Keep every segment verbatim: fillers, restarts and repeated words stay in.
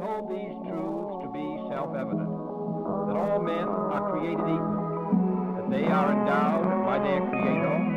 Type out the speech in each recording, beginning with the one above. hold these truths to be self-evident, that all men are created equal, that they are endowed by their Creator.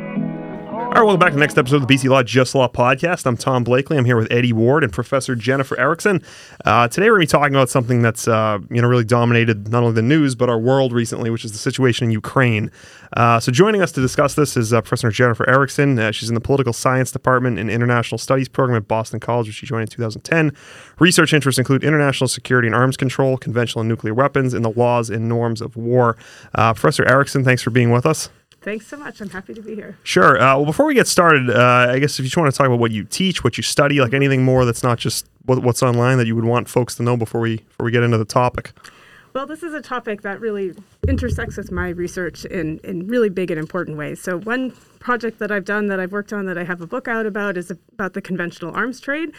All right, welcome back to the next episode of the B C Law Just Law Podcast. I'm Tom Blakely. I'm here with Eddie Ward and Professor Jennifer Erickson. Uh, today we're going to be talking about something that's uh, you know really dominated not only the news but our world recently, which is the situation in Ukraine. Uh, so joining us to discuss this is uh, Professor Jennifer Erickson. Uh, she's in the Political Science Department and International Studies Program at Boston College, which she joined in two thousand ten. Research interests include international security and arms control, conventional and nuclear weapons, and the laws and norms of war. Uh, Professor Erickson, thanks for being with us. Thanks so much. I'm happy to be here. Sure. Uh, well, before we get started, uh, I guess if you just want to talk about what you teach, what you study, like anything more that's not just what, what's online that you would want folks to know before we before we get into the topic. Well, this is a topic that really intersects with my research in, in really big and important ways. So one project that I've done that I've worked on that I have a book out about is about the conventional arms trade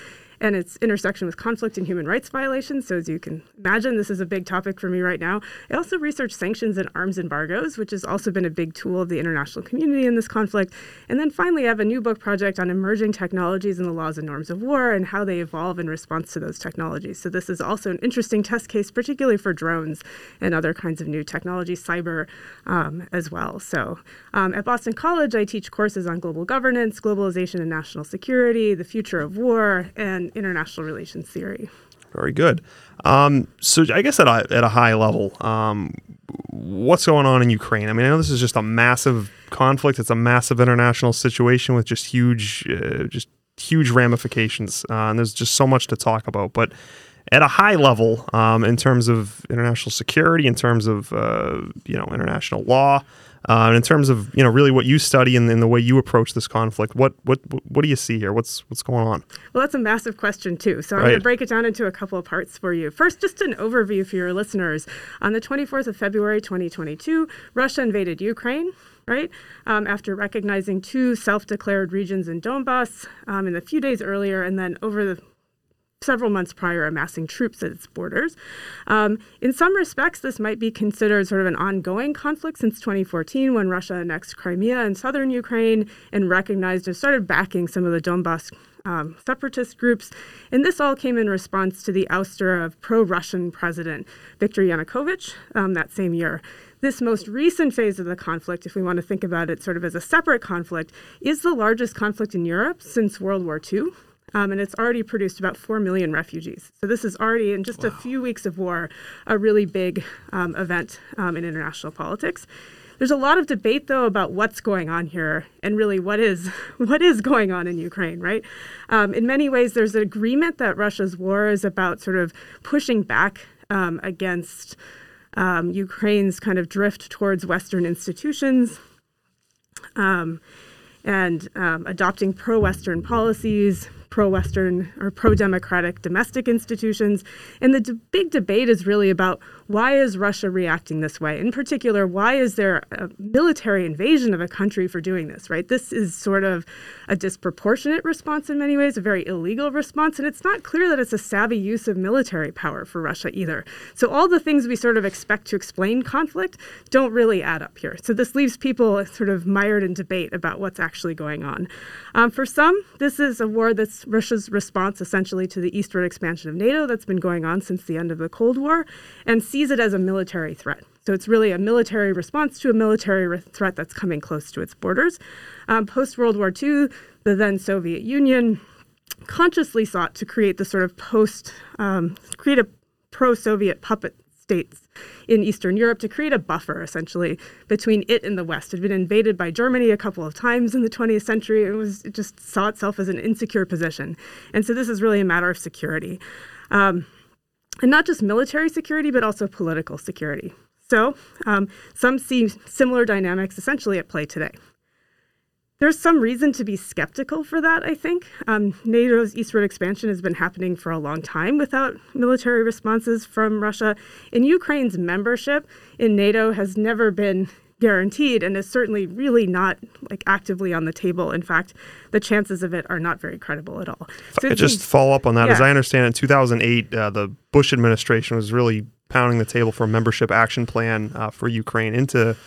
and its intersection with conflict and human rights violations. So as you can imagine, this is a big topic for me right now. I also research sanctions and arms embargoes, which has also been a big tool of the international community in this conflict. And then finally, I have a new book project on emerging technologies and the laws and norms of war and how they evolve in response to those technologies. So this is also an interesting test case, particularly for drones and other kinds of new technology, cyber um, as well. So um, at Boston College, I teach courses on global governance, globalization and national security, the future of war, and international relations theory. Very good. Um, so I guess at a, at a high level, um, what's going on in Ukraine? I mean, I know this is just a massive conflict. It's a massive international situation with just huge, uh, just huge ramifications. Uh, and there's just so much to talk about. But at a high level, um, in terms of international security, in terms of, uh, you know, international law, uh, and in terms of, you know, really what you study and, and the way you approach this conflict, what what what do you see here? What's what's going on? Well, that's a massive question, too. So I'm right. going to break it down into a couple of parts for you. First, just an overview for your listeners. On the twenty-fourth of February, twenty twenty-two, Russia invaded Ukraine. Right? Um, after recognizing two self-declared regions in Donbas um, in a few days earlier, and then over the several months prior amassing troops at its borders. Um, in some respects, this might be considered sort of an ongoing conflict since twenty fourteen when Russia annexed Crimea and southern Ukraine and recognized and started backing some of the Donbas um, separatist groups. And this all came in response to the ouster of pro-Russian President Viktor Yanukovych um, that same year. This most recent phase of the conflict, if we want to think about it sort of as a separate conflict, is the largest conflict in Europe since World War Two. Um, and it's already produced about four million refugees. So this is already, in just wow. a few weeks of war, a really big um, event um, in international politics. There's a lot of debate, though, about what's going on here and really what is what is going on in Ukraine, right? Um, in many ways, there's an agreement that Russia's war is about sort of pushing back um, against um, Ukraine's kind of drift towards Western institutions. Um and um, adopting pro-Western policies, pro-Western or pro-democratic domestic institutions. And the d- big debate is really about why is Russia reacting this way? In particular, why is there a military invasion of a country for doing this, right? This is sort of a disproportionate response in many ways, a very illegal response. And it's not clear that it's a savvy use of military power for Russia either. So all the things we sort of expect to explain conflict don't really add up here. So this leaves people sort of mired in debate about what's actually going on. Um, for some, this is a war that's Russia's response essentially to the eastward expansion of NATO that's been going on since the end of the Cold War and sees it as a military threat. So it's really a military response to a military re- threat that's coming close to its borders. Um, post-World War Two, the then Soviet Union consciously sought to create the sort of post, um, create a pro-Soviet puppet states in Eastern Europe to create a buffer, essentially, between it and the West. It had been invaded by Germany a couple of times in the twentieth century. It was it just saw itself as an insecure position. And so this is really a matter of security. Um, and not just military security, but also political security. So um, some see similar dynamics essentially at play today. There's some reason to be skeptical for that, I think. Um, NATO's eastward expansion has been happening for a long time without military responses from Russia. And Ukraine's membership in NATO has never been guaranteed and is certainly really not like actively on the table. In fact, the chances of it are not very credible at all. So I could just follow up on that. Yeah. As I understand, in two thousand eight, uh, the Bush administration was really pounding the table for a membership action plan uh, for Ukraine into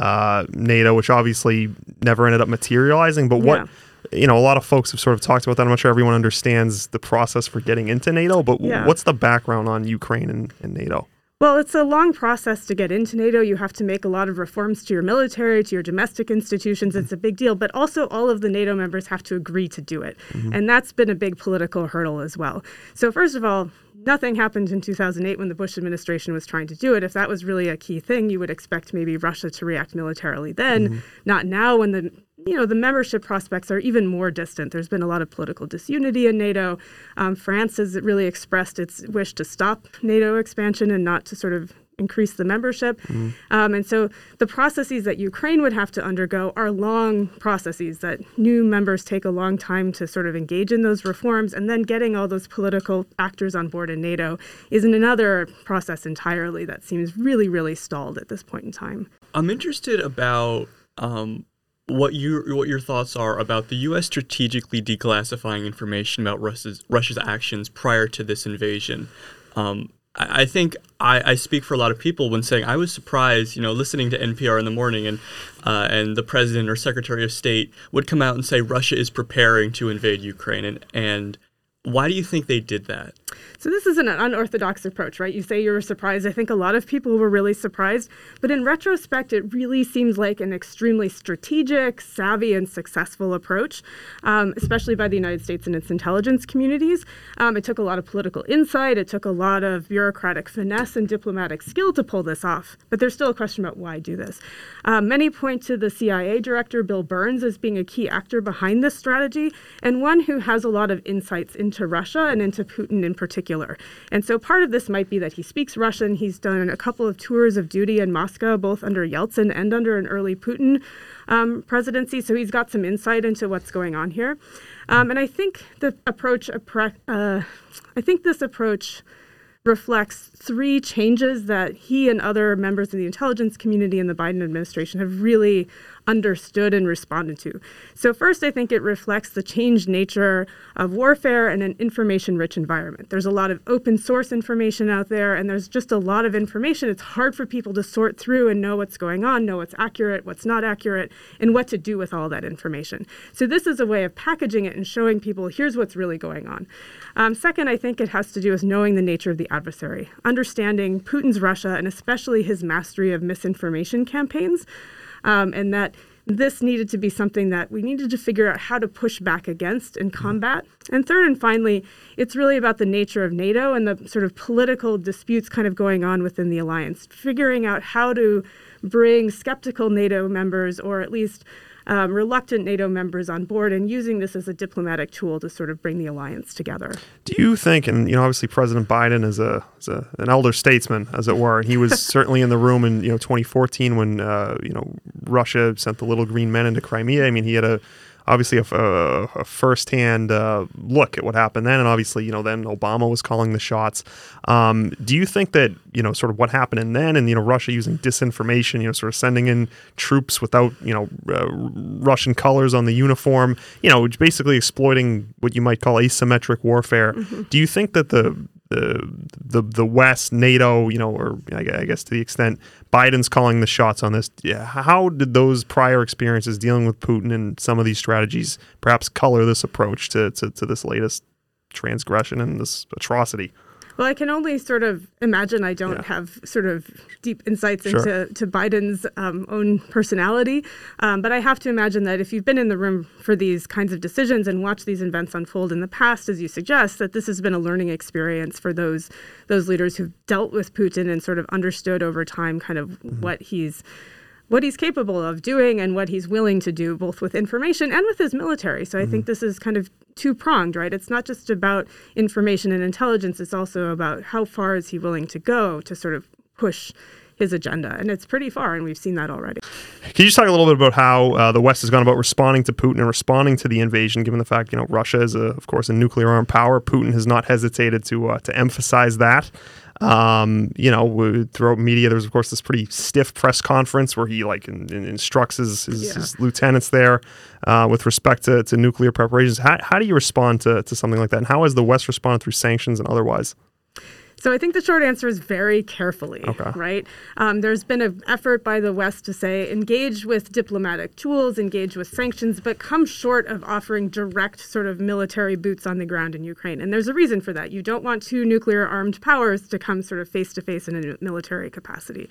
Uh, NATO, which obviously never ended up materializing, but what you know, a lot of folks have sort of talked about that. I'm not sure everyone understands the process for getting into NATO, but yeah. what's the background on Ukraine and, and NATO? Well, it's a long process to get into NATO. You have to make a lot of reforms to your military, to your domestic institutions. It's a big deal. But also all of the NATO members have to agree to do it. Mm-hmm. And that's been a big political hurdle as well. So first of all, nothing happened in two thousand eight when the Bush administration was trying to do it. If that was really a key thing, you would expect maybe Russia to react militarily then, mm-hmm. not now when the you know, the membership prospects are even more distant. There's been a lot of political disunity in NATO. Um, France has really expressed its wish to stop NATO expansion and not to sort of increase the membership. Mm-hmm. Um, and so the processes that Ukraine would have to undergo are long processes that new members take a long time to sort of engage in those reforms. And then getting all those political actors on board in NATO is another process entirely that seems really, really stalled at this point in time. I'm interested about... Um What you what your thoughts are about the U S strategically declassifying information about Russia's Russia's actions prior to this invasion? Um, I, I think I, I speak for a lot of people when saying I was surprised, you know, listening to N P R in the morning and uh, and the president or secretary of state would come out and say Russia is preparing to invade Ukraine, and and. Why do you think they did that? So this is an unorthodox approach, right? You say you were surprised. I think a lot of people were really surprised. But in retrospect, it really seems like an extremely strategic, savvy, and successful approach, um, especially by the United States and its intelligence communities. Um, it took a lot of political insight. It took a lot of bureaucratic finesse and diplomatic skill to pull this off. But there's still a question about why do this. Um, many point to the C I A director, Bill Burns, as being a key actor behind this strategy, and one who has a lot of insights into to Russia and into Putin in particular. And so part of this might be that he speaks Russian. He's done a couple of tours of duty in Moscow, both under Yeltsin and under an early Putin um, presidency. So he's got some insight into what's going on here. Um, and I think the approach, uh, I think this approach reflects three changes that he and other members of the intelligence community and the Biden administration have really understood and responded to. So first, I think it reflects the changed nature of warfare and an information-rich environment. There's a lot of open source information out there, and there's just a lot of information. It's hard for people to sort through and know what's going on, know what's accurate, what's not accurate, and what to do with all that information. So this is a way of packaging it and showing people, here's what's really going on. Um, second, I think it has to do with knowing the nature of the adversary, understanding Putin's Russia, and especially his mastery of misinformation campaigns. Um, and that this needed to be something that we needed to figure out how to push back against and combat. And third and finally, it's really about the nature of NATO and the sort of political disputes kind of going on within the alliance, figuring out how to bring skeptical NATO members or at least um, reluctant NATO members on board and using this as a diplomatic tool to sort of bring the alliance together. Do you think, and you know, obviously President Biden is a, is a an elder statesman, as it were, and he was certainly in the room in you know twenty fourteen when uh, you know Russia sent the little green men into Crimea. I mean, he had a obviously a, a, a firsthand uh, look at what happened then, and obviously you know then Obama was calling the shots. Um, do you think that you know sort of what happened and then, and you know Russia using disinformation, you know sort of sending in troops without you know uh, Russian colors on the uniform, you know basically exploiting what you might call asymmetric warfare? Mm-hmm. Do you think that the The, the the West, NATO, you know, or I guess to the extent Biden's calling the shots on this, how did those prior experiences dealing with Putin and some of these strategies perhaps color this approach to, to, to this latest transgression and this atrocity? Well, I can only sort of imagine. I don't yeah. have sort of deep insights sure. into to Biden's um, own personality. Um, but I have to imagine that if you've been in the room for these kinds of decisions and watched these events unfold in the past, as you suggest, that this has been a learning experience for those those leaders who've dealt with Putin and sort of understood over time kind of mm-hmm. what he's what he's capable of doing and what he's willing to do, both with information and with his military. So mm-hmm. I think this is kind of two-pronged, right? It's not just about information and intelligence. It's also about how far is he willing to go to sort of push his agenda. And it's pretty far, and we've seen that already. Can you just talk a little bit about how uh, the West has gone about responding to Putin and responding to the invasion, given the fact, you know, Russia is, a, of course, a nuclear-armed power. Putin has not hesitated to uh, to emphasize that. Um, you know, throughout media, there's, of course, this pretty stiff press conference where he, like, in, in instructs his, his, yeah. his lieutenants there uh, with respect to, to nuclear preparations. How, how do you respond to, to something like that? And how has the West responded through sanctions and otherwise? So I think the short answer is very carefully, okay. right? Um, there's been an effort by the West to say, engage with diplomatic tools, engage with sanctions, but come short of offering direct sort of military boots on the ground in Ukraine. And there's a reason for that. You don't want two nuclear armed powers to come sort of face to face in a military capacity.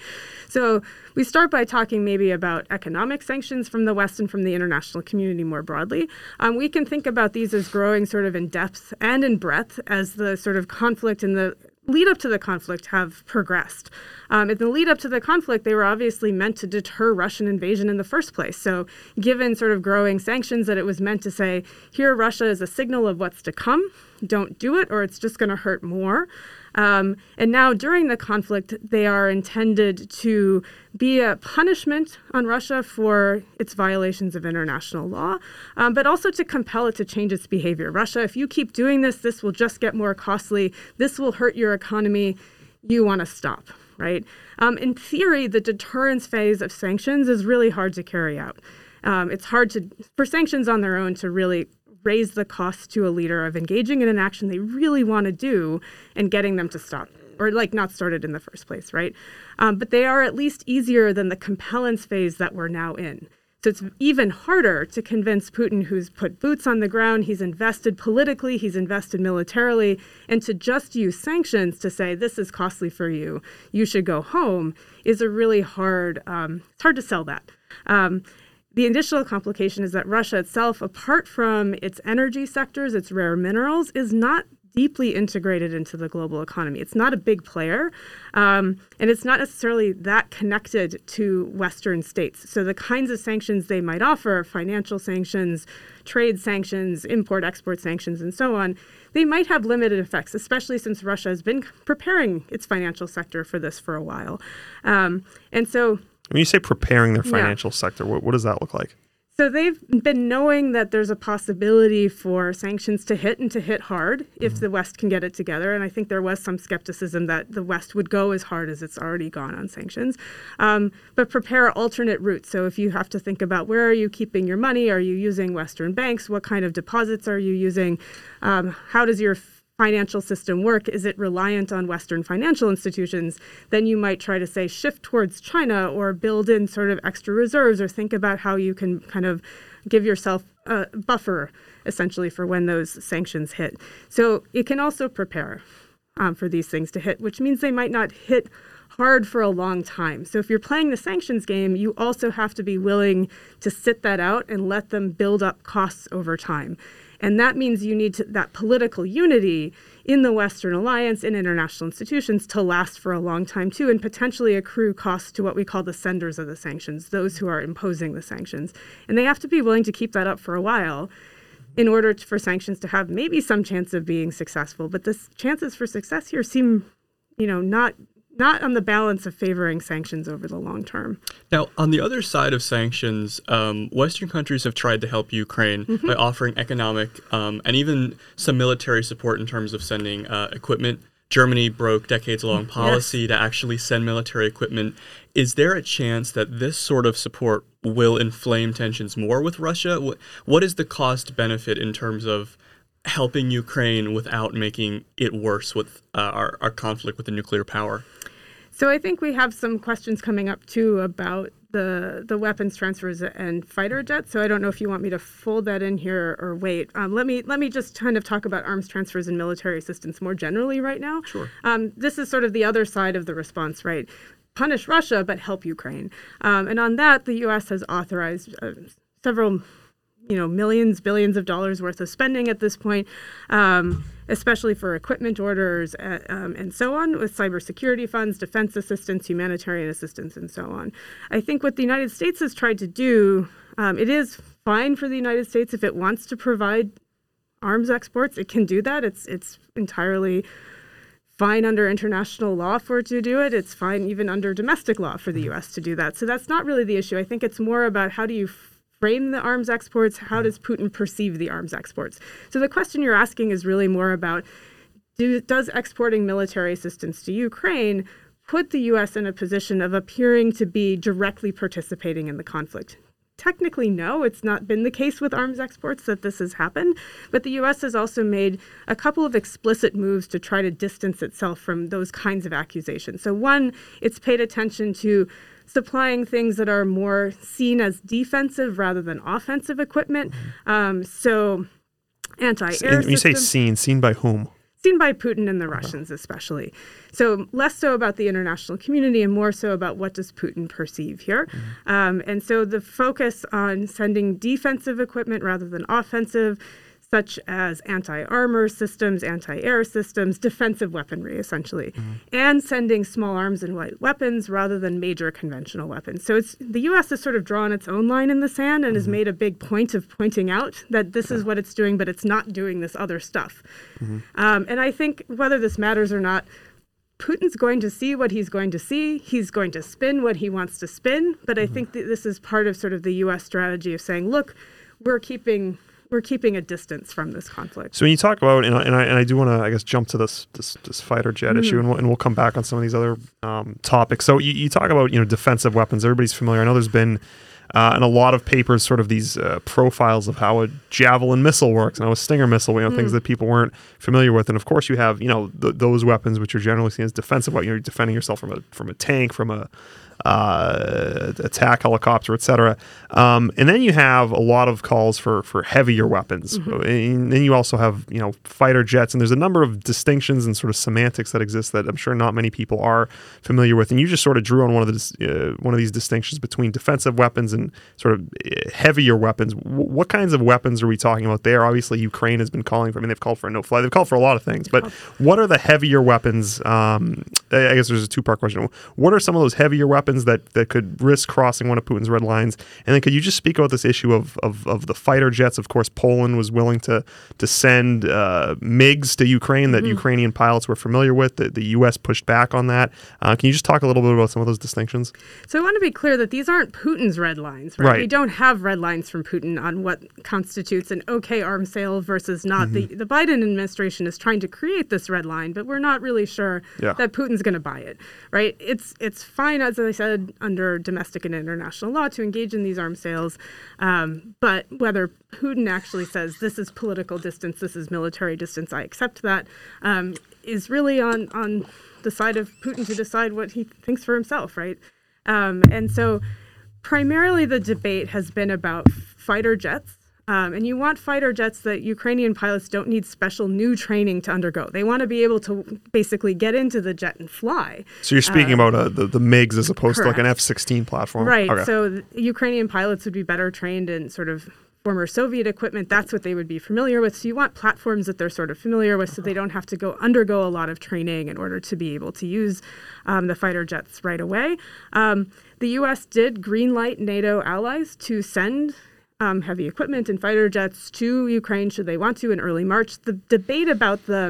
So we start by talking maybe about economic sanctions from the West and from the international community more broadly. Um, we can think about these as growing sort of in depth and in breadth as the sort of conflict in the lead up to the conflict have progressed. Um, in the lead up to the conflict, they were obviously meant to deter Russian invasion in the first place. So given sort of growing sanctions that it was meant to say, here, Russia is a signal of what's to come, don't do it, or it's just going to hurt more. Um, and now during the conflict, they are intended to be a punishment on Russia for its violations of international law, um, but also to compel it to change its behavior. Russia, if you keep doing this, this will just get more costly. This will hurt your economy. You want to stop, right? Um, in theory, the deterrence phase of sanctions is really hard to carry out. Um, it's hard to for sanctions on their own to really raise the cost to a leader of engaging in an action they really want to do and getting them to stop or like not started in the first place, right? Um, but they are at least easier than the compellence phase that we're now in. So it's even harder to convince Putin, who's put boots on the ground, he's invested politically, he's invested militarily, and to just use sanctions to say, this is costly for you, you should go home, is a really hard, um, it's hard to sell that. Um, The additional complication is that Russia itself, apart from its energy sectors, its rare minerals, is not deeply integrated into the global economy. It's not a big player, um, and it's not necessarily that connected to Western states. So the kinds of sanctions they might offer, financial sanctions, trade sanctions, import-export sanctions, and so on, they might have limited effects, especially since Russia has been preparing its financial sector for this for a while. Um, and so... When you say preparing their financial yeah. sector, what, what does that look like? So they've been knowing that there's a possibility for sanctions to hit and to hit hard if mm-hmm. the West can get it together. And I think there was some skepticism that the West would go as hard as it's already gone on sanctions. Um, but prepare alternate routes. So if you have to think about where are you keeping your money? Are you using Western banks? What kind of deposits are you using? Um, how does your financial system work? Is it reliant on Western financial institutions? Then you might try to say shift towards China or build in sort of extra reserves or think about how you can kind of give yourself a buffer essentially for when those sanctions hit. So it can also prepare um, for these things to hit, which means they might not hit hard for a long time. So if you're playing the sanctions game, you also have to be willing to sit that out and let them build up costs over time. And that means you need to, that political unity in the Western alliance and international institutions to last for a long time, too, and potentially accrue costs to what we call the senders of the sanctions, those who are imposing the sanctions. And they have to be willing to keep that up for a while in order to, for sanctions to have maybe some chance of being successful. But the chances for success here seem, you know, not not on the balance of favoring sanctions over the long term. Now, on the other side of sanctions, um, Western countries have tried to help Ukraine mm-hmm. by offering economic um, and even some military support in terms of sending uh, equipment. Germany broke decades-long policy yes. to actually send military equipment. Is there a chance that this sort of support will inflame tensions more with Russia? What is the cost benefit in terms of helping Ukraine without making it worse with uh, our, our conflict with the nuclear power? So I think we have some questions coming up, too, about the the weapons transfers and fighter jets. So I don't know if you want me to fold that in here or wait. Um, let me let me just kind of talk about arms transfers and military assistance more generally right now. Sure. Um, this is sort of the other side of the response, right? Punish Russia, but help Ukraine. Um, and on that, the U S has authorized uh, several... you know, millions, billions of dollars worth of spending at this point, um, especially for equipment orders uh, um, and so on, with cybersecurity funds, defense assistance, humanitarian assistance, and so on. I think what the United States has tried to do, um, it is fine for the United States if it wants to provide arms exports. It can do that. It's it's entirely fine under international law for it to do it. It's fine even under domestic law for the U S to do that. So that's not really the issue. I think it's more about how do you frame the arms exports? How does Putin perceive the arms exports? So the question you're asking is really more about, do, does exporting military assistance to Ukraine put the U S in a position of appearing to be directly participating in the conflict? technically, no, it's not been the case with arms exports that this has happened. But the U S has also made a couple of explicit moves to try to distance itself from those kinds of accusations. So one, it's paid attention to supplying things that are more seen as defensive rather than offensive equipment. Um, so anti-air and when systems, you say seen, seen by whom? Seen by Putin and the Russians especially. So less so about the international community and more so about what does Putin perceive here. Mm-hmm. Um, and so the focus on sending defensive equipment rather than offensive, such as anti-armor systems, anti-air systems, defensive weaponry essentially, mm-hmm. and sending small arms and light weapons rather than major conventional weapons. So it's the U S has sort of drawn its own line in the sand and mm-hmm. has made a big point of pointing out that this yeah. is what it's doing, but it's not doing this other stuff. Mm-hmm. Um, and I think whether this matters or not, Putin's going to see what he's going to see. He's going to spin what he wants to spin. But I mm-hmm. think that this is part of sort of the U S strategy of saying, look, we're keeping we're keeping a distance from this conflict. So when you talk about, and I and I, and I do want to, I guess, jump to this this, this fighter jet mm-hmm. issue, and we'll, and we'll come back on some of these other um, topics. So you, you talk about, you know, defensive weapons. Everybody's familiar. I know there's been Uh, in a lot of papers, sort of these uh, profiles of how a Javelin missile works and how a Stinger missile, you know, mm. things that people weren't familiar with. And of course, you have, you know, th- those weapons which are generally seen as defensive. You're defending yourself from a from a tank, from a uh, attack helicopter, et cetera. Um, and then you have a lot of calls for for heavier weapons. Mm-hmm. And then you also have, you know, fighter jets. And there's a number of distinctions and sort of semantics that exist that I'm sure not many people are familiar with. And you just sort of drew on one of the uh, one of these distinctions between defensive weapons and sort of heavier weapons. W- what kinds of weapons are we talking about there? Obviously, Ukraine has been calling for, I mean, they've called for a no-fly. They've called for a lot of things. But what are the heavier weapons? Um, I guess there's a two-part question. What are some of those heavier weapons that, that could risk crossing one of Putin's red lines? And then could you just speak about this issue of of, of the fighter jets? Of course, Poland was willing to, to send uh, MiGs to Ukraine that mm. Ukrainian pilots were familiar with. The, the U S pushed back on that. Uh, can you just talk a little bit about some of those distinctions? So I want to be clear that these aren't Putin's red lines. Lines, right? Right. We don't have red lines from Putin on what constitutes an okay arms sale versus not. Mm-hmm. The, the Biden administration is trying to create this red line, but we're not really sure yeah. that Putin's going to buy it, right? It's it's fine, as I said, under domestic and international law to engage in these arms sales, um, but whether Putin actually says this is political distance, this is military distance, I accept that, um, is really on, on the side of Putin to decide what he thinks for himself, right? Um, and so primarily, the debate has been about fighter jets, um, and you want fighter jets that Ukrainian pilots don't need special new training to undergo. They want to be able to basically get into the jet and fly. So you're speaking uh, about uh, the, the MiGs as opposed correct. to like an F sixteen platform? Right. Okay. So Ukrainian pilots would be better trained in sort of former Soviet equipment. That's what they would be familiar with. So you want platforms that they're sort of familiar with so they don't have to go undergo a lot of training in order to be able to use um, the fighter jets right away. Um, the U S did greenlight NATO allies to send um, heavy equipment and fighter jets to Ukraine should they want to in early March. The debate about the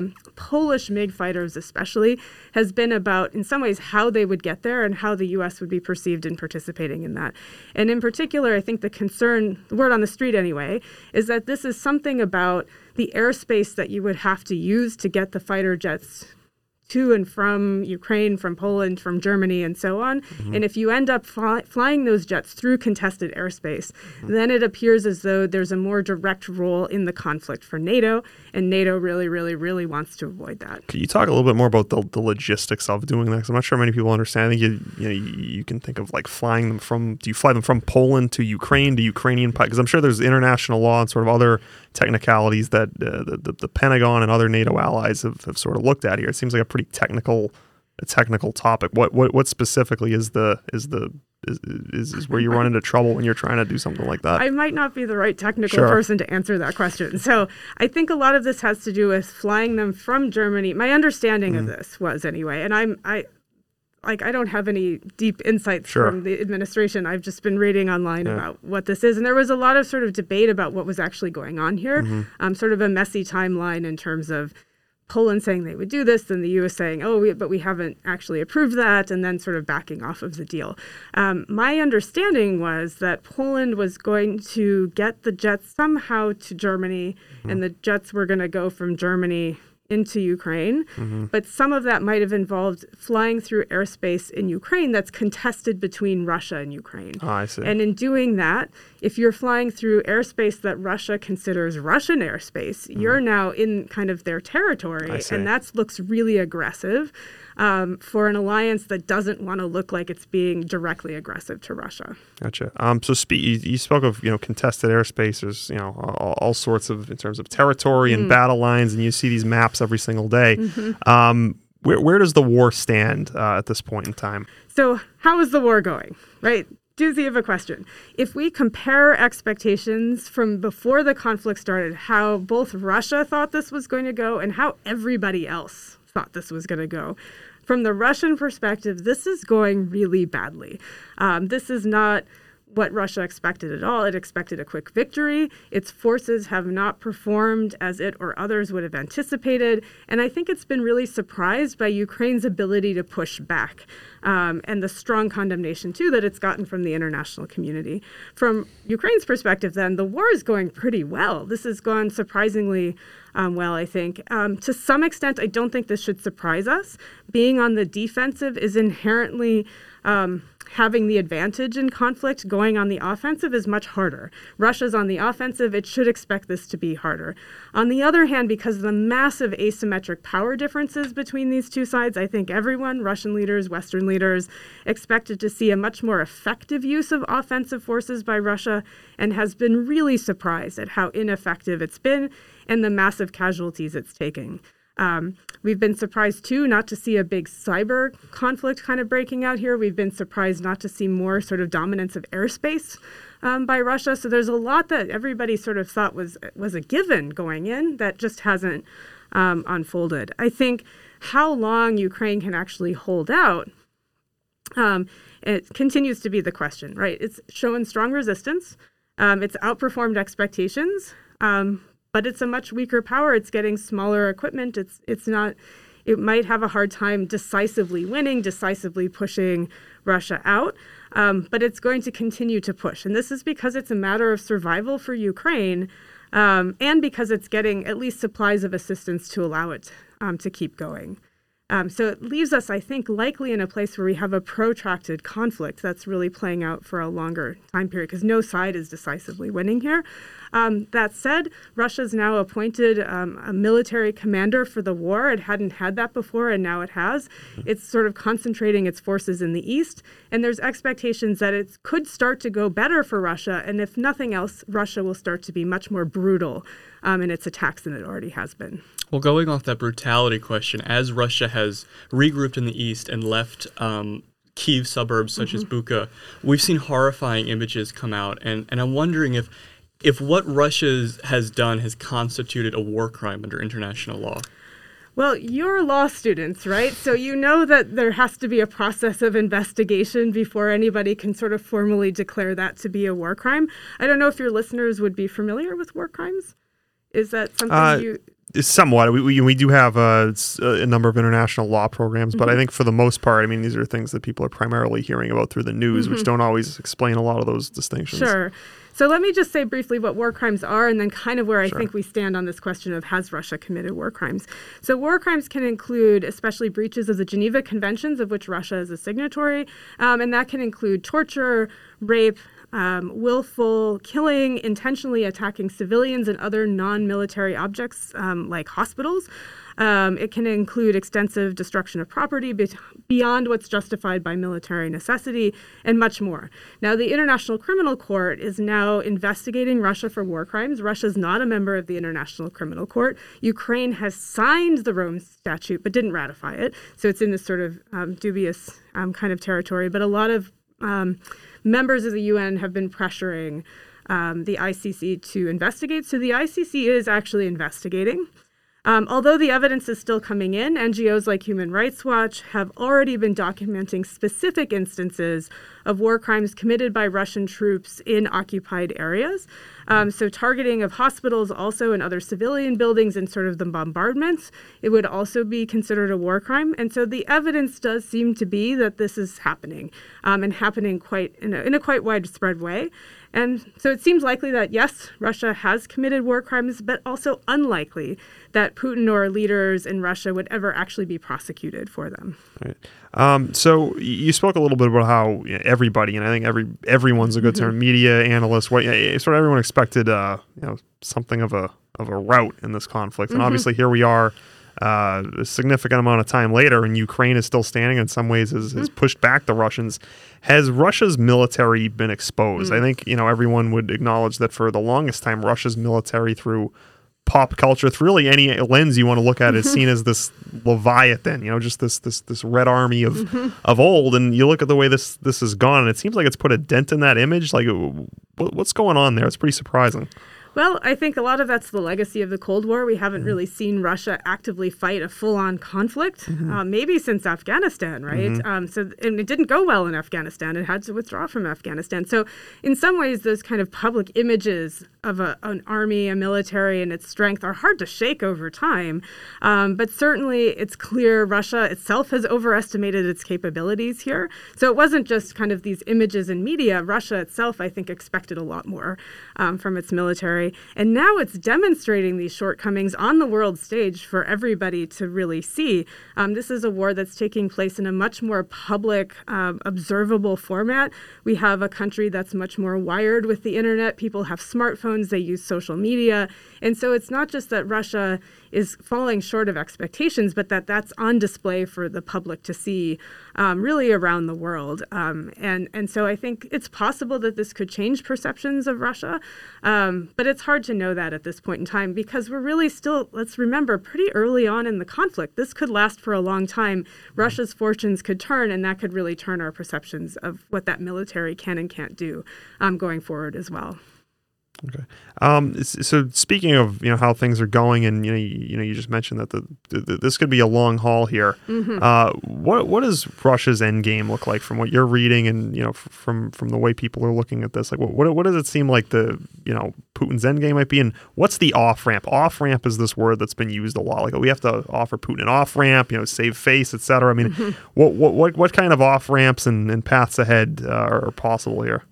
Polish MiG fighters especially has been about, in some ways, how they would get there and how the U S would be perceived in participating in that. And in particular, I think the concern, the word on the street anyway, is that this is something about the airspace that you would have to use to get the fighter jets to and from Ukraine, from Poland, from Germany, and so on. Mm-hmm. And if you end up fly- flying those jets through contested airspace, mm-hmm. then it appears as though there's a more direct role in the conflict for NATO, and NATO really, really, really wants to avoid that. Can you talk a little bit more about the, the logistics of doing that? Because I'm not sure many people understand. I think you, you, know, you, you can think of like flying them from, do you fly them from Poland to Ukraine, to Ukrainian, because I'm sure there's international law and sort of other technicalities that uh, the, the, the Pentagon and other NATO allies have, have sort of looked at here. It seems like a pretty technical, a technical topic. What what what specifically is the is the is is, is where you run into trouble when you're trying to do something like that? I might not be the right technical sure. person to answer that question. So I think a lot of this has to do with flying them from Germany. My understanding mm-hmm. of this was anyway, and I'm I. Like, I don't have any deep insights sure. from the administration. I've just been reading online yeah. about what this is. And there was a lot of sort of debate about what was actually going on here, mm-hmm. um, sort of a messy timeline in terms of Poland saying they would do this, and the U S saying, oh, we, but we haven't actually approved that, and then sort of backing off of the deal. Um, my understanding was that Poland was going to get the jets somehow to Germany, mm-hmm. and the jets were going to go from Germany into Ukraine. Mm-hmm. But some of that might have involved flying through airspace in Ukraine that's contested between Russia and Ukraine. Oh, I see. And in doing that, if you're flying through airspace that Russia considers Russian airspace, mm-hmm. you're now in kind of their territory. And that looks really aggressive um, for an alliance that doesn't want to look like it's being directly aggressive to Russia. Gotcha. Um, so spe- you, you spoke of, you know, contested airspace. There's, you know, all, all sorts of, in terms of territory and mm. battle lines, and you see these maps every single day. Mm-hmm. Um, where, where does the war stand uh, at this point in time? So how is the war going, right? Doozy of a question. If we compare expectations from before the conflict started, how both Russia thought this was going to go and how everybody else thought this was going to go, from the Russian perspective, this is going really badly. Um, this is not what Russia expected at all. It expected a quick victory. Its forces have not performed as it or others would have anticipated. And I think it's been really surprised by Ukraine's ability to push back um, and the strong condemnation, too, that it's gotten from the international community. From Ukraine's perspective, then, the war is going pretty well. This has gone surprisingly Um, well, I think. Um, to some extent, I don't think this should surprise us. Being on the defensive is inherently um, having the advantage in conflict. Going on the offensive is much harder. Russia's on the offensive. It should expect this to be harder. On the other hand, because of the massive asymmetric power differences between these two sides, I think everyone, Russian leaders, Western leaders, expected to see a much more effective use of offensive forces by Russia and has been really surprised at how ineffective it's been and the massive casualties it's taking. Um, we've been surprised, too, not to see a big cyber conflict kind of breaking out here. We've been surprised not to see more sort of dominance of airspace um, by Russia. So there's a lot that everybody sort of thought was was a given going in that just hasn't um, unfolded. I think how long Ukraine can actually hold out, um, it continues to be the question, right? It's shown strong resistance. Um, it's outperformed expectations. Um But it's a much weaker power. It's getting smaller equipment. It's it's not. It might have a hard time decisively winning, decisively pushing Russia out. Um, but it's going to continue to push, and this is because it's a matter of survival for Ukraine, um, and because it's getting at least supplies of assistance to allow it um, to keep going. Um, so it leaves us, I think, likely in a place where we have a protracted conflict that's really playing out for a longer time period because no side is decisively winning here. Um, that said, Russia's now appointed um, a military commander for the war. It hadn't had that before, and now it has. It's sort of concentrating its forces in the east, and there's expectations that it could start to go better for Russia, and if nothing else, Russia will start to be much more brutal Um, in its attacks than it already has been. Well, going off that brutality question, as Russia has regrouped in the east and left um, Kyiv suburbs such mm-hmm. as Bucha, we've seen horrifying images come out, and, and I'm wondering if if what Russia has done has constituted a war crime under international law. Well, you're law students, right? So you know that there has to be a process of investigation before anybody can sort of formally declare that to be a war crime. I don't know if your listeners would be familiar with war crimes. Is that something uh, you... Somewhat. We, we we do have uh, a number of international law programs, but mm-hmm. I think for the most part, I mean, these are things that people are primarily hearing about through the news, mm-hmm. which don't always explain a lot of those distinctions. Sure. So let me just say briefly what war crimes are and then kind of where sure. I think we stand on this question of has Russia committed war crimes. So war crimes can include especially breaches of the Geneva Conventions, of which Russia is a signatory, um, and that can include torture, rape, Um, willful killing, intentionally attacking civilians and other non-military objects um, like hospitals. Um, it can include extensive destruction of property be- beyond what's justified by military necessity and much more. Now, the International Criminal Court is now investigating Russia for war crimes. Russia's not a member of the International Criminal Court. Ukraine has signed the Rome Statute but didn't ratify it. So it's in this sort of um, dubious um, kind of territory. But a lot of Um, members of the U N have been pressuring um, the I C C to investigate. So the I C C is actually investigating. Um, although the evidence is still coming in, N G Os like Human Rights Watch have already been documenting specific instances of war crimes committed by Russian troops in occupied areas. Um, so targeting of hospitals also and other civilian buildings and sort of the bombardments, it would also be considered a war crime. And so the evidence does seem to be that this is happening um, and happening quite in a, in a quite widespread way. And so it seems likely that, yes, Russia has committed war crimes, but also unlikely that Putin or leaders in Russia would ever actually be prosecuted for them. Right. Um, so you spoke a little bit about how everybody, and I think every everyone's a good mm-hmm. term, media, analysts, what, sort of everyone expected uh, you know, something of a, of a rout in this conflict. And mm-hmm. obviously here we are. Uh, a significant amount of time later, and Ukraine is still standing in some ways, has, has pushed back the Russians. Has Russia's military been exposed? Mm. I think, you know, everyone would acknowledge that for the longest time, Russia's military, through pop culture, through really any lens you want to look at, is seen as this Leviathan, you know, just this this this Red Army of of old. And you look at the way this this has gone, and it seems like it's put a dent in that image. Like, what's going on there? It's pretty surprising. Well, I think a lot of that's the legacy of the Cold War. We haven't mm-hmm. really seen Russia actively fight a full-on conflict, mm-hmm. uh, maybe since Afghanistan, right? Mm-hmm. Um, so th- and it didn't go well in Afghanistan. It had to withdraw from Afghanistan. So in some ways, those kind of public images of a, an army, a military, and its strength are hard to shake over time. Um, but certainly, it's clear Russia itself has overestimated its capabilities here. So it wasn't just kind of these images in media. Russia itself, I think, expected a lot more um, from its military. And now it's demonstrating these shortcomings on the world stage for everybody to really see. Um, this is a war that's taking place in a much more public, um, observable format. We have a country that's much more wired with the internet. People have smartphones. They use social media. And so it's not just that Russia is falling short of expectations, but that that's on display for the public to see um, really around the world. Um, and, and so I think it's possible that this could change perceptions of Russia. Um, but it's hard to know that at this point in time, because we're really still, let's remember, pretty early on in the conflict. This could last for a long time. Russia's fortunes could turn, and that could really turn our perceptions of what that military can and can't do um, going forward as well. Okay. Um, so speaking of, you know, how things are going, and you know, you, you know, you just mentioned that the, the this could be a long haul here. Mm-hmm. Uh, what what does Russia's end game look like from what you're reading, and you know, f- from from the way people are looking at this? Like, what what, what does it seem like the you know Putin's end game might be, and what's the off ramp? Off ramp is this word that's been used a lot. Like, we have to offer Putin an off ramp, you know, save face, et cetera. I mean, mm-hmm. what what what what kind of off ramps and, and paths ahead uh, are possible here?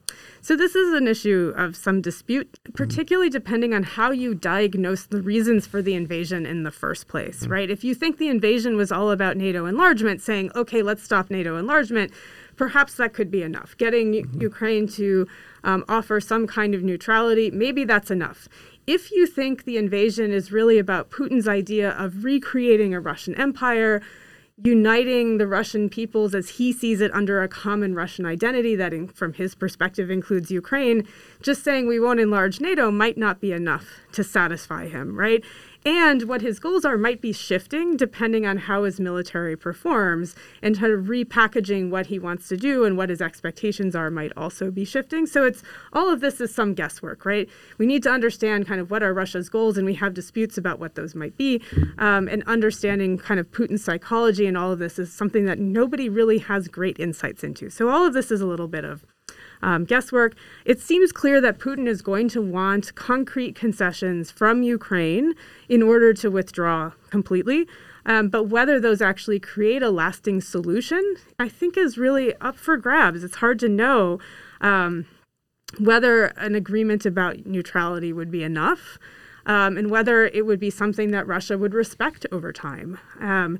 So this is an issue of some dispute, particularly depending on how you diagnose the reasons for the invasion in the first place, right? If you think the invasion was all about NATO enlargement, saying, okay, let's stop NATO enlargement, perhaps that could be enough. Getting U- Ukraine to um, offer some kind of neutrality, maybe that's enough. If you think the invasion is really about Putin's idea of recreating a Russian empire, uniting the Russian peoples as he sees it under a common Russian identity that, in, from his perspective, includes Ukraine, just saying we won't enlarge NATO might not be enough to satisfy him, right? And what his goals are might be shifting depending on how his military performs, and kind of repackaging what he wants to do and what his expectations are might also be shifting. So it's all of this is some guesswork, right? We need to understand kind of what are Russia's goals, and we have disputes about what those might be. Um, and understanding kind of Putin's psychology and all of this is something that nobody really has great insights into. So all of this is a little bit of Um, guesswork. It seems clear that Putin is going to want concrete concessions from Ukraine in order to withdraw completely. Um, but whether those actually create a lasting solution, I think, is really up for grabs. It's hard to know um, whether an agreement about neutrality would be enough, um, and whether it would be something that Russia would respect over time. Um,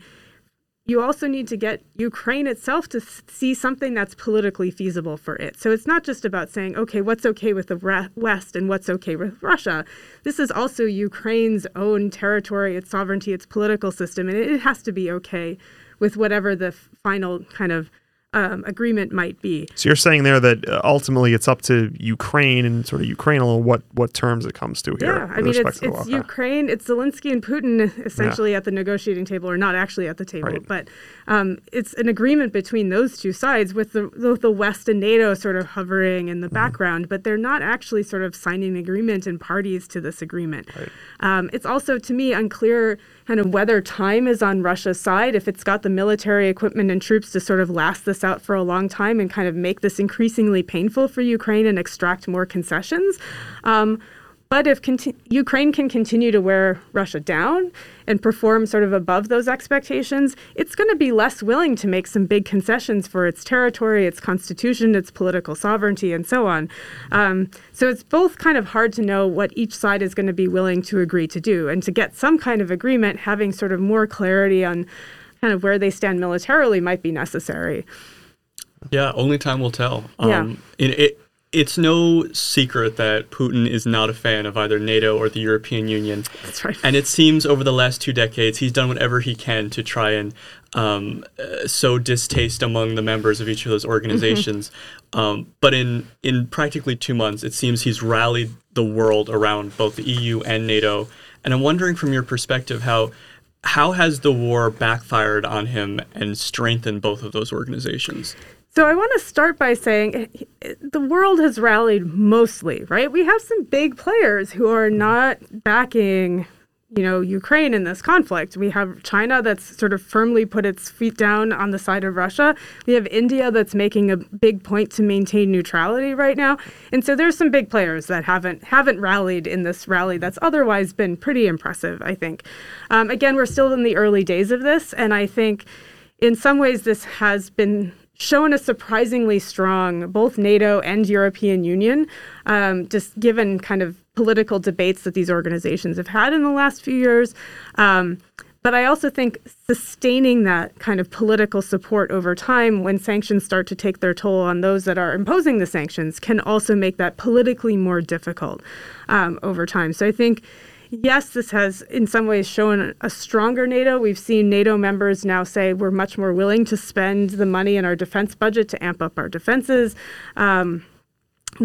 You also need to get Ukraine itself to see something that's politically feasible for it. So it's not just about saying, okay, what's okay with the West and what's okay with Russia. This is also Ukraine's own territory, its sovereignty, its political system, and it has to be okay with whatever the final kind of Um, agreement might be. So you're saying there that uh, ultimately it's up to Ukraine and sort of Ukraine alone what, what terms it comes to here. Yeah, I mean, it's, it's Ukraine, it's Zelensky and Putin essentially yeah. at the negotiating table, or not actually at the table, right. but um, it's an agreement between those two sides, with the, the, the West and NATO sort of hovering in the mm-hmm. background, but they're not actually sort of signing an agreement and parties to this agreement. Right. Um, it's also, to me, unclear kind of whether time is on Russia's side, if it's got the military equipment and troops to sort of last this this out for a long time and kind of make this increasingly painful for Ukraine and extract more concessions. Um, But if conti- Ukraine can continue to wear Russia down and perform sort of above those expectations, it's going to be less willing to make some big concessions for its territory, its constitution, its political sovereignty, and so on. Um, so it's both kind of hard to know what each side is going to be willing to agree to do. And to get some kind of agreement, having sort of more clarity on kind of where they stand militarily might be necessary. Yeah, only time will tell. Um, yeah. It, it, It's no secret that Putin is not a fan of either NATO or the European Union. That's right. And it seems over the last two decades, he's done whatever he can to try and um, uh, sow distaste among the members of each of those organizations. Mm-hmm. Um, but in, in practically two months, it seems he's rallied the world around both the E U and NATO. And I'm wondering from your perspective, how how has the war backfired on him and strengthened both of those organizations? So I want to start by saying the world has rallied mostly, right? We have some big players who are not backing, you know, Ukraine in this conflict. We have China that's sort of firmly put its feet down on the side of Russia. We have India that's making a big point to maintain neutrality right now. And so there's some big players that haven't haven't rallied in this rally that's otherwise been pretty impressive, I think. Um, again, we're still in the early days of this, and I think in some ways this has been shown a surprisingly strong, both NATO and European Union, um, just given kind of political debates that these organizations have had in the last few years. Um, but I also think sustaining that kind of political support over time when sanctions start to take their toll on those that are imposing the sanctions can also make that politically more difficult um, over time. So I think yes, this has in some ways shown a stronger NATO. We've seen NATO members now say we're much more willing to spend the money in our defense budget to amp up our defenses. Um,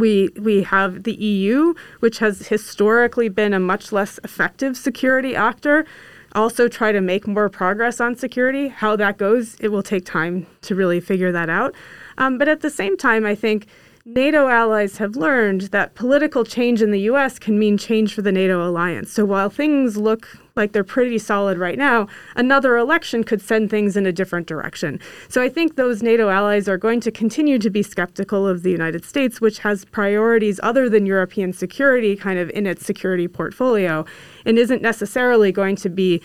we we have the E U, which has historically been a much less effective security actor, also try to make more progress on security. How that goes, it will take time to really figure that out. Um, but at the same time, I think NATO allies have learned that political change in the U S can mean change for the NATO alliance. So while things look like they're pretty solid right now, another election could send things in a different direction. So I think those NATO allies are going to continue to be skeptical of the United States, which has priorities other than European security kind of in its security portfolio and isn't necessarily going to be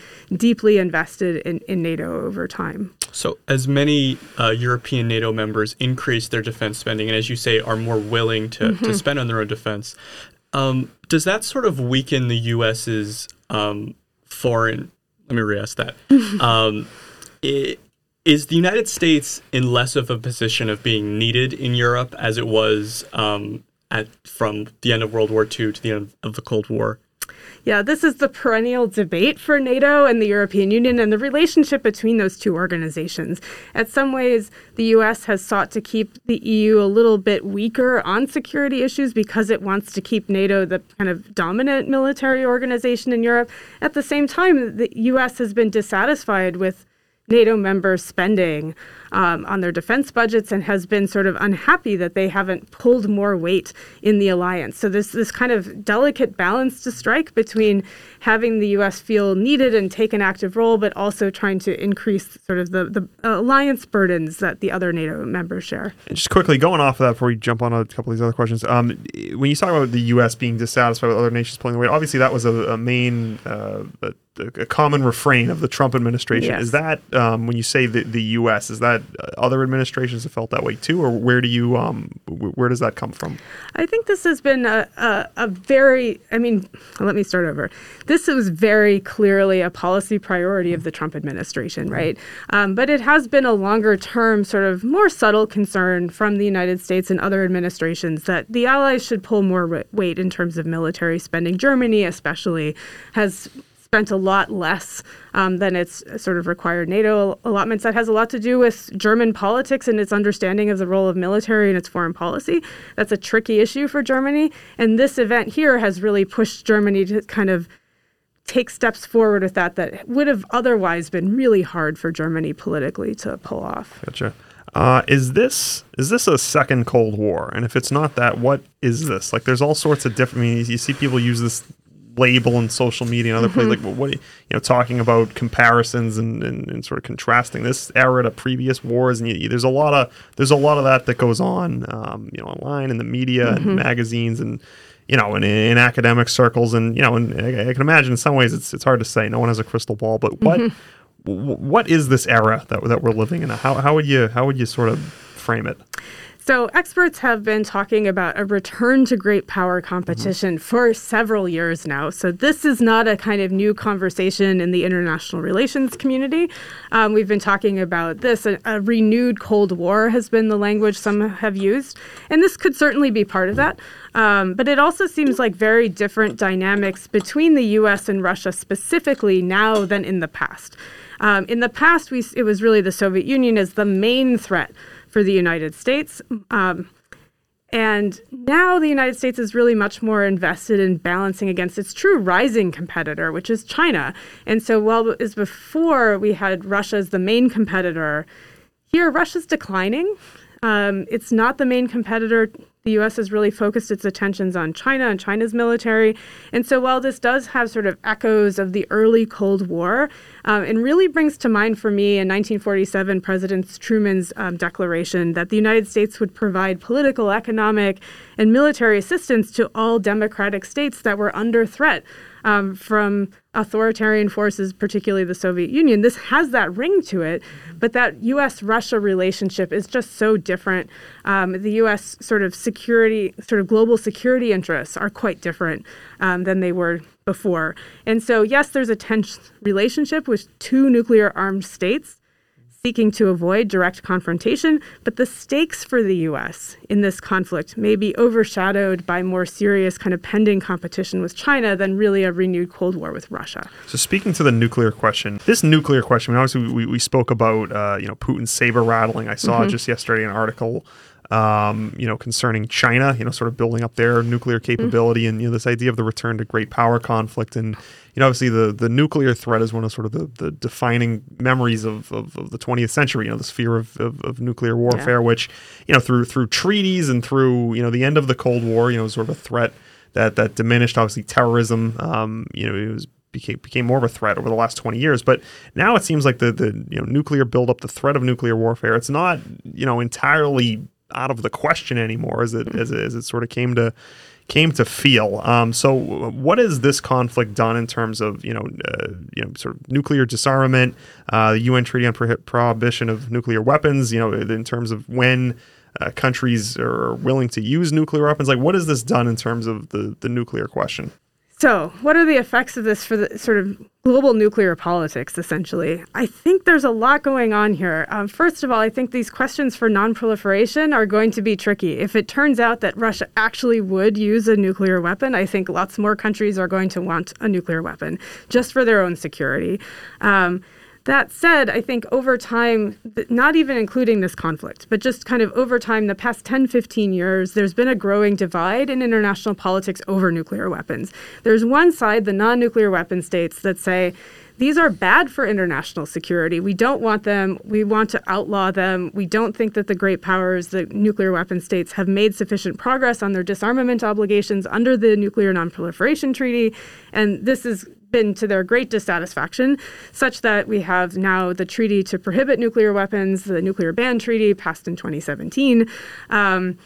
deeply invested in, in NATO over time. So as many uh, European NATO members increase their defense spending and, as you say, are more willing to, mm-hmm. to spend on their own defense, um, does that sort of weaken the U.S.'s um, foreign – let me re-ask that. um, it, is the United States in less of a position of being needed in Europe as it was um, at, from the end of World War Two to the end of the Cold War? Yeah, this is the perennial debate for NATO and the European Union and the relationship between those two organizations. In some ways, the U S has sought to keep the E U a little bit weaker on security issues because it wants to keep NATO the kind of dominant military organization in Europe. At the same time, the U S has been dissatisfied with NATO members spending um, on their defense budgets and has been sort of unhappy that they haven't pulled more weight in the alliance. So there's this kind of delicate balance to strike between having the U S feel needed and take an active role, but also trying to increase sort of the, the alliance burdens that the other NATO members share. And just quickly, going off of that before we jump on a couple of these other questions, um, when you talk about the U S being dissatisfied with other nations pulling the weight, obviously that was a, a main... Uh, a, a common refrain of the Trump administration. Yes. Is that, um, when you say the, the U S, is that other administrations have felt that way too? Or where do you, um, where does that come from? I think this has been a, a, a very, I mean, let me start over. This was very clearly a policy priority of the Trump administration, right? Um, but it has been a longer term, sort of more subtle concern from the United States and other administrations that the allies should pull more weight in terms of military spending. Germany especially has spent a lot less um, than its sort of required NATO allotments. That has a lot to do with German politics and its understanding of the role of military in its foreign policy. That's a tricky issue for Germany. And this event here has really pushed Germany to kind of take steps forward with that that would have otherwise been really hard for Germany politically to pull off. Gotcha. Uh, is this is this a second Cold War? And if it's not that, what is this? Like, there's all sorts of different... I mean, you see people use this label and social media and other mm-hmm. places, like what you know, talking about comparisons and, and, and sort of contrasting this era to previous wars, and you, there's a lot of there's a lot of that that goes on, um, you know, online in the media mm-hmm. and magazines and you know, in, in academic circles, and you know, and I, I can imagine in some ways it's it's hard to say. No one has a crystal ball, but what mm-hmm. w- what is this era that that we're living in? How how would you how would you sort of frame it? So experts have been talking about a return to great power competition mm-hmm. for several years now. So this is not a kind of new conversation in the international relations community. Um, we've been talking about this. A, a renewed Cold War has been the language some have used. And this could certainly be part of that. Um, but it also seems like very different dynamics between the U S and Russia specifically now than in the past. Um, in the past, we, it was really the Soviet Union as the main threat for the United States. Um, and now the United States is really much more invested in balancing against its true rising competitor, which is China. And so while as before we had Russia as the main competitor, here Russia's declining. Um, it's not the main competitor. The U S has really focused its attentions on China and China's military. And so while this does have sort of echoes of the early Cold War, um, and really brings to mind for me in nineteen forty-seven, President Truman's um, declaration that the United States would provide political, economic, and military assistance to all democratic states that were under threat um, from authoritarian forces, particularly the Soviet Union. This has that ring to it, but that U S Russia relationship is just so different. Um, the U S sort of security, sort of global security interests are quite different um, than they were before. And so, yes, there's a tense relationship with two nuclear armed states seeking to avoid direct confrontation, but the stakes for the U S in this conflict may be overshadowed by more serious kind of pending competition with China than really a renewed Cold War with Russia. So speaking to the nuclear question, this nuclear question, I mean, obviously we, we spoke about, uh, you know, Putin's saber rattling. I saw mm-hmm. just yesterday an article Um, you know, concerning China, you know, sort of building up their nuclear capability mm-hmm. and, you know, this idea of the return to great power conflict. And, you know, obviously the, the nuclear threat is one of sort of the, the defining memories of, of, of the twentieth century, you know, this fear of, of, of nuclear warfare, yeah. which, you know, through through treaties and through, you know, the end of the Cold War, you know, sort of a threat that that diminished, obviously, terrorism, um, you know, it was became became more of a threat over the last twenty years. But now it seems like the, the you know, nuclear buildup, the threat of nuclear warfare, it's not, you know, entirely out of the question anymore, as it as it, as it sort of came to came to feel. Um, so, what has this conflict done in terms of you know uh, you know sort of nuclear disarmament, uh, the U N Treaty on Prohib- Prohibition of Nuclear Weapons? You know, in terms of when uh, countries are willing to use nuclear weapons. Like, what has this done in terms of the the nuclear question? So, what are the effects of this for the sort of global nuclear politics, essentially? I think there's a lot going on here. Um, first of all, I think these questions for nonproliferation are going to be tricky. If it turns out that Russia actually would use a nuclear weapon, I think lots more countries are going to want a nuclear weapon just for their own security. Um, That said, I think over time, not even including this conflict, but just kind of over time, the past ten, fifteen years, there's been a growing divide in international politics over nuclear weapons. There's one side, the non-nuclear weapon states, that say, these are bad for international security. We don't want them. We want to outlaw them. We don't think that the great powers, the nuclear weapon states, have made sufficient progress on their disarmament obligations under the Nuclear Non-Proliferation Treaty. And this is been to their great dissatisfaction, such that we have now the Treaty to Prohibit Nuclear Weapons, the Nuclear Ban Treaty passed in twenty seventeen, um,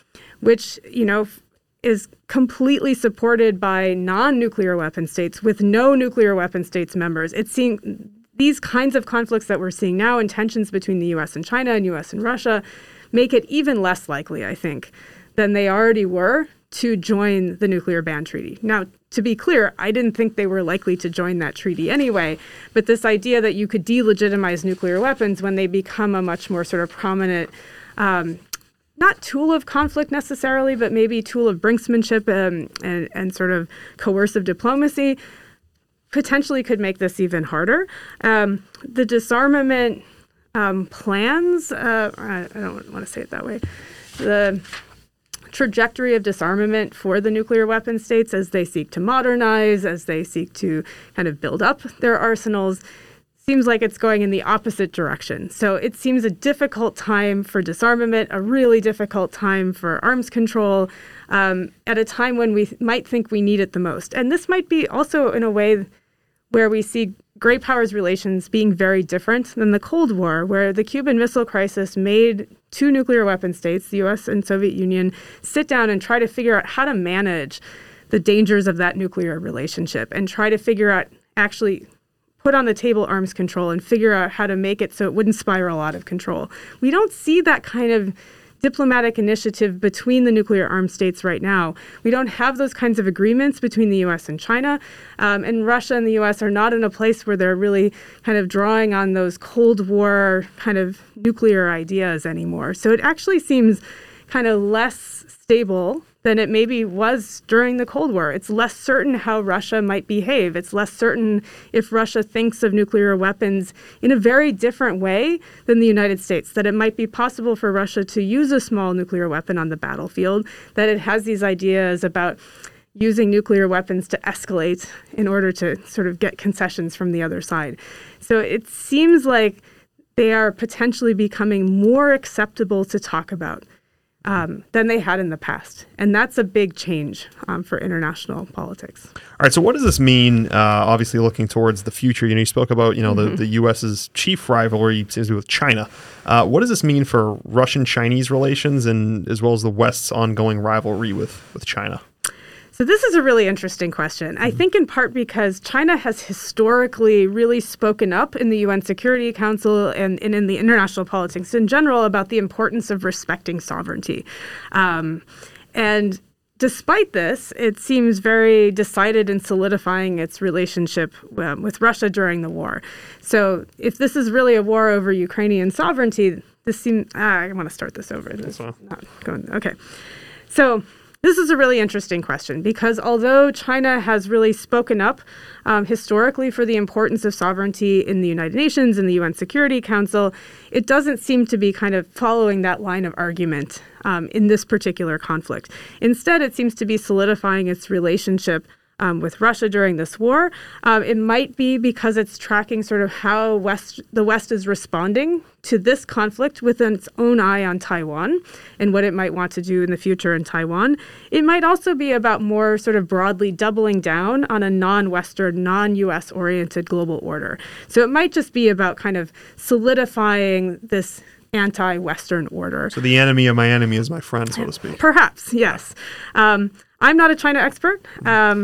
which, you know, is completely supported by non-nuclear weapon states with no nuclear weapon states members. It's seeing these kinds of conflicts that we're seeing now and tensions between the U S and China and U S and Russia make it even less likely, I think, than they already were to join the Nuclear Ban Treaty. Now, to be clear, I didn't think they were likely to join that treaty anyway, but this idea that you could delegitimize nuclear weapons when they become a much more sort of prominent, um, not tool of conflict necessarily, but maybe tool of brinksmanship um, and, and sort of coercive diplomacy, potentially could make this even harder. Um, the disarmament um, plans, uh, I don't want to say it that way, the trajectory of disarmament for the nuclear weapon states as they seek to modernize, as they seek to kind of build up their arsenals, seems like it's going in the opposite direction. So it seems a difficult time for disarmament, a really difficult time for arms control, um, at a time when we th- might think we need it the most. And this might be also in a way where we see great powers relations being very different than the Cold War, where the Cuban Missile Crisis made two nuclear weapon states, the U S and Soviet Union, sit down and try to figure out how to manage the dangers of that nuclear relationship and try to figure out, actually put on the table arms control and figure out how to make it so it wouldn't spiral out of control. We don't see that kind of diplomatic initiative between the nuclear armed states right now. We don't have those kinds of agreements between the U S and China, um, and Russia and the U S are not in a place where they're really kind of drawing on those Cold War kind of nuclear ideas anymore. So it actually seems kind of less stable than it maybe was during the Cold War. It's less certain how Russia might behave. It's less certain if Russia thinks of nuclear weapons in a very different way than the United States, that it might be possible for Russia to use a small nuclear weapon on the battlefield, that it has these ideas about using nuclear weapons to escalate in order to sort of get concessions from the other side. So it seems like they are potentially becoming more acceptable to talk about Um, than they had in the past. And that's a big change um, for international politics. All right, so what does this mean, uh, obviously looking towards the future? You know, you spoke about, you know, mm-hmm. the, the U S's chief rivalry seems to be with China. Uh, what does this mean for Russian-Chinese relations and as well as the West's ongoing rivalry with, with China? So this is a really interesting question. Mm-hmm. I think in part because China has historically really spoken up in the U N Security Council and, and in the international politics in general about the importance of respecting sovereignty. Um, and despite this, it seems very decided in solidifying its relationship um, with Russia during the war. So if this is really a war over Ukrainian sovereignty, this seems... Ah, I want to start this over. This is not going... Okay. So... This is a really interesting question because although China has really spoken up um, historically for the importance of sovereignty in the United Nations and the U N Security Council, it doesn't seem to be kind of following that line of argument um, in this particular conflict. Instead, it seems to be solidifying its relationship Um, with Russia during this war. Um, it might be because it's tracking sort of how West, the West is responding to this conflict with its own eye on Taiwan and what it might want to do in the future in Taiwan. It might also be about more sort of broadly doubling down on a non-Western, non-U S-oriented global order. So it might just be about kind of solidifying this anti-Western order. So the enemy of my enemy is my friend, so to speak. Perhaps, yes. Um, I'm not a China expert, um,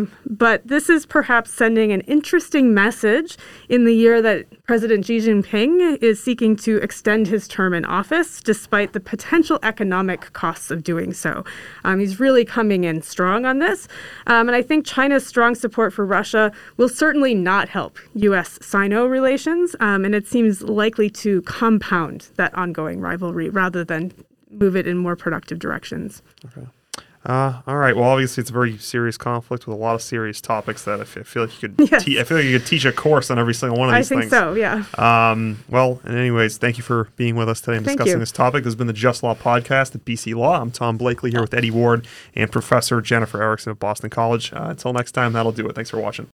but this is perhaps sending an interesting message in the year that President Xi Jinping is seeking to extend his term in office, despite the potential economic costs of doing so. Um, he's really coming in strong on this. Um, and I think China's strong support for Russia will certainly not help U S-Sino relations, um, and it seems likely to compound that ongoing rivalry rather than move it in more productive directions. Okay. Uh, all right. Well, obviously, it's a very serious conflict with a lot of serious topics that I feel like you could. Yes. Te- I feel like you could teach a course on every single one of these things. I think so. Yeah. Um, well, and anyways, thank you for being with us today and thank discussing you. This topic. This has been the Just Law Podcast at B C Law. I'm Tom Blakely here with Eddie Ward and Professor Jennifer Erickson of Boston College. Uh, until next time, that'll do it. Thanks for watching.